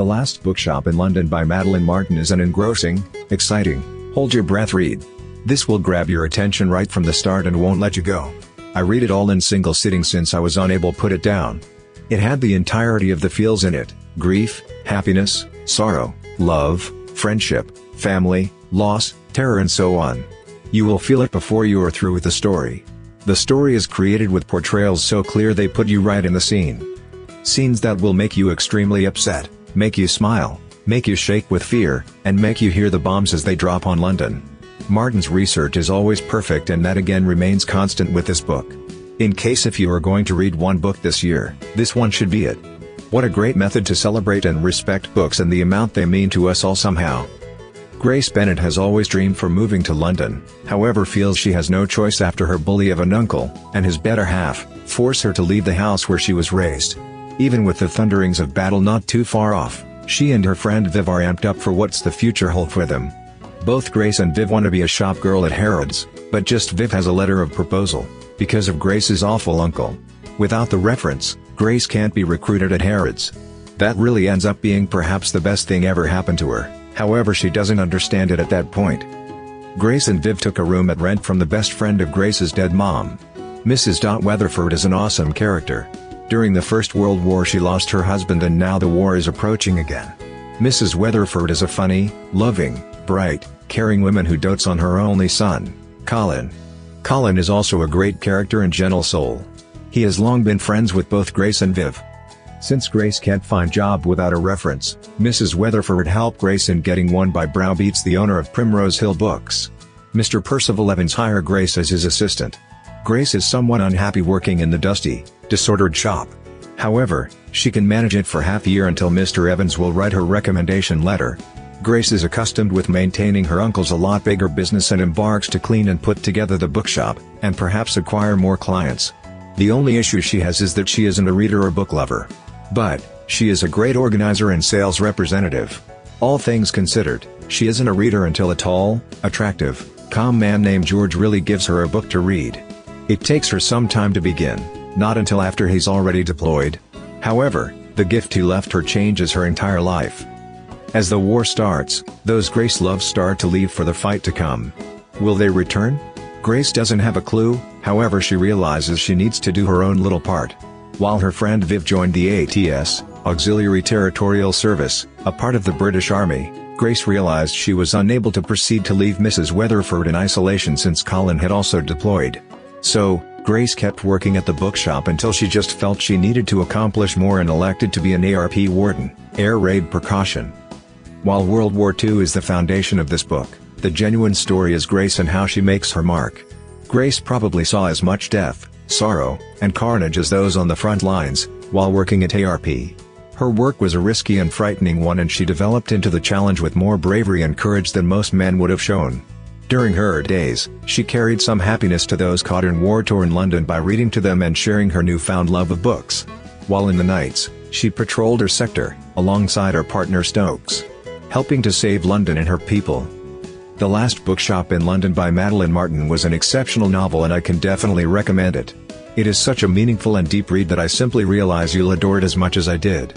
The Last Bookshop in London by Madeline Martin is an engrossing, exciting, hold-your-breath read. This will grab your attention right from the start and won't let you go. I read it all in single sitting since I was unable to put it down. It had the entirety of the feels in it: grief, happiness, sorrow, love, friendship, family, loss, terror and so on. You will feel it before you are through with the story. The story is created with portrayals so clear they put you right in the scene. Scenes that will make you extremely upset, make you smile, make you shake with fear, and make you hear the bombs as they drop on London. Martin's research is always perfect, and that again remains constant with this book. In case if you are going to read one book this year, this one should be it. What a great method to celebrate and respect books and the amount they mean to us all somehow. Grace Bennett has always dreamed for moving to London, however feels she has no choice after her bully of an uncle, and his better half, force her to leave the house where she was raised. Even with the thunderings of battle not too far off, she and her friend Viv are amped up for what's the future hold for them. Both Grace and Viv want to be a shop girl at Harrods, but just Viv has a letter of proposal, because of Grace's awful uncle. Without the reference, Grace can't be recruited at Harrods. That really ends up being perhaps the best thing ever happened to her. However, she doesn't understand it at that point. Grace and Viv took a room at rent from the best friend of Grace's dead mom. Mrs. Dot Weatherford is an awesome character. During the First World War she lost her husband and now the war is approaching again. Mrs. Weatherford is a funny, loving, bright, caring woman who dotes on her only son, Colin. Colin is also a great character and gentle soul. He has long been friends with both Grace and Viv. Since Grace can't find a job without a reference, Mrs. Weatherford helped Grace in getting one by browbeats the owner of Primrose Hill Books. Mr. Percival Evans hired Grace as his assistant. Grace is somewhat unhappy working in the dusty, disordered shop. However, she can manage it for half a year until Mr. Evans will write her recommendation letter. Grace is accustomed with maintaining her uncle's a lot bigger business and embarks to clean and put together the bookshop, and perhaps acquire more clients. The only issue she has is that she isn't a reader or book lover. But she is a great organizer and sales representative. All things considered, she isn't a reader until a tall, attractive, calm man named George really gives her a book to read. It takes her some time to begin, not until after he's already deployed. However, the gift he left her changes her entire life. As the war starts, those Grace loves start to leave for the fight to come. Will they return? Grace doesn't have a clue, however she realizes she needs to do her own little part. While her friend Viv joined the ATS, Auxiliary Territorial Service, a part of the British Army, Grace realized she was unable to proceed to leave Mrs. Weatherford in isolation since Colin had also deployed. So, Grace kept working at the bookshop until she just felt she needed to accomplish more and elected to be an ARP warden, air raid precaution. While World War II is the foundation of this book, the genuine story is Grace and how she makes her mark. Grace probably saw as much death, sorrow, and carnage as those on the front lines, while working at ARP. Her work was a risky and frightening one, and she developed into the challenge with more bravery and courage than most men would have shown. During her days, she carried some happiness to those caught in war-torn London by reading to them and sharing her newfound love of books. While in the nights, she patrolled her sector, alongside her partner Stokes, helping to save London and her people. The Last Bookshop in London by Madeline Martin was an exceptional novel, and I can definitely recommend it. It is such a meaningful and deep read that I simply realize you'll adore it as much as I did.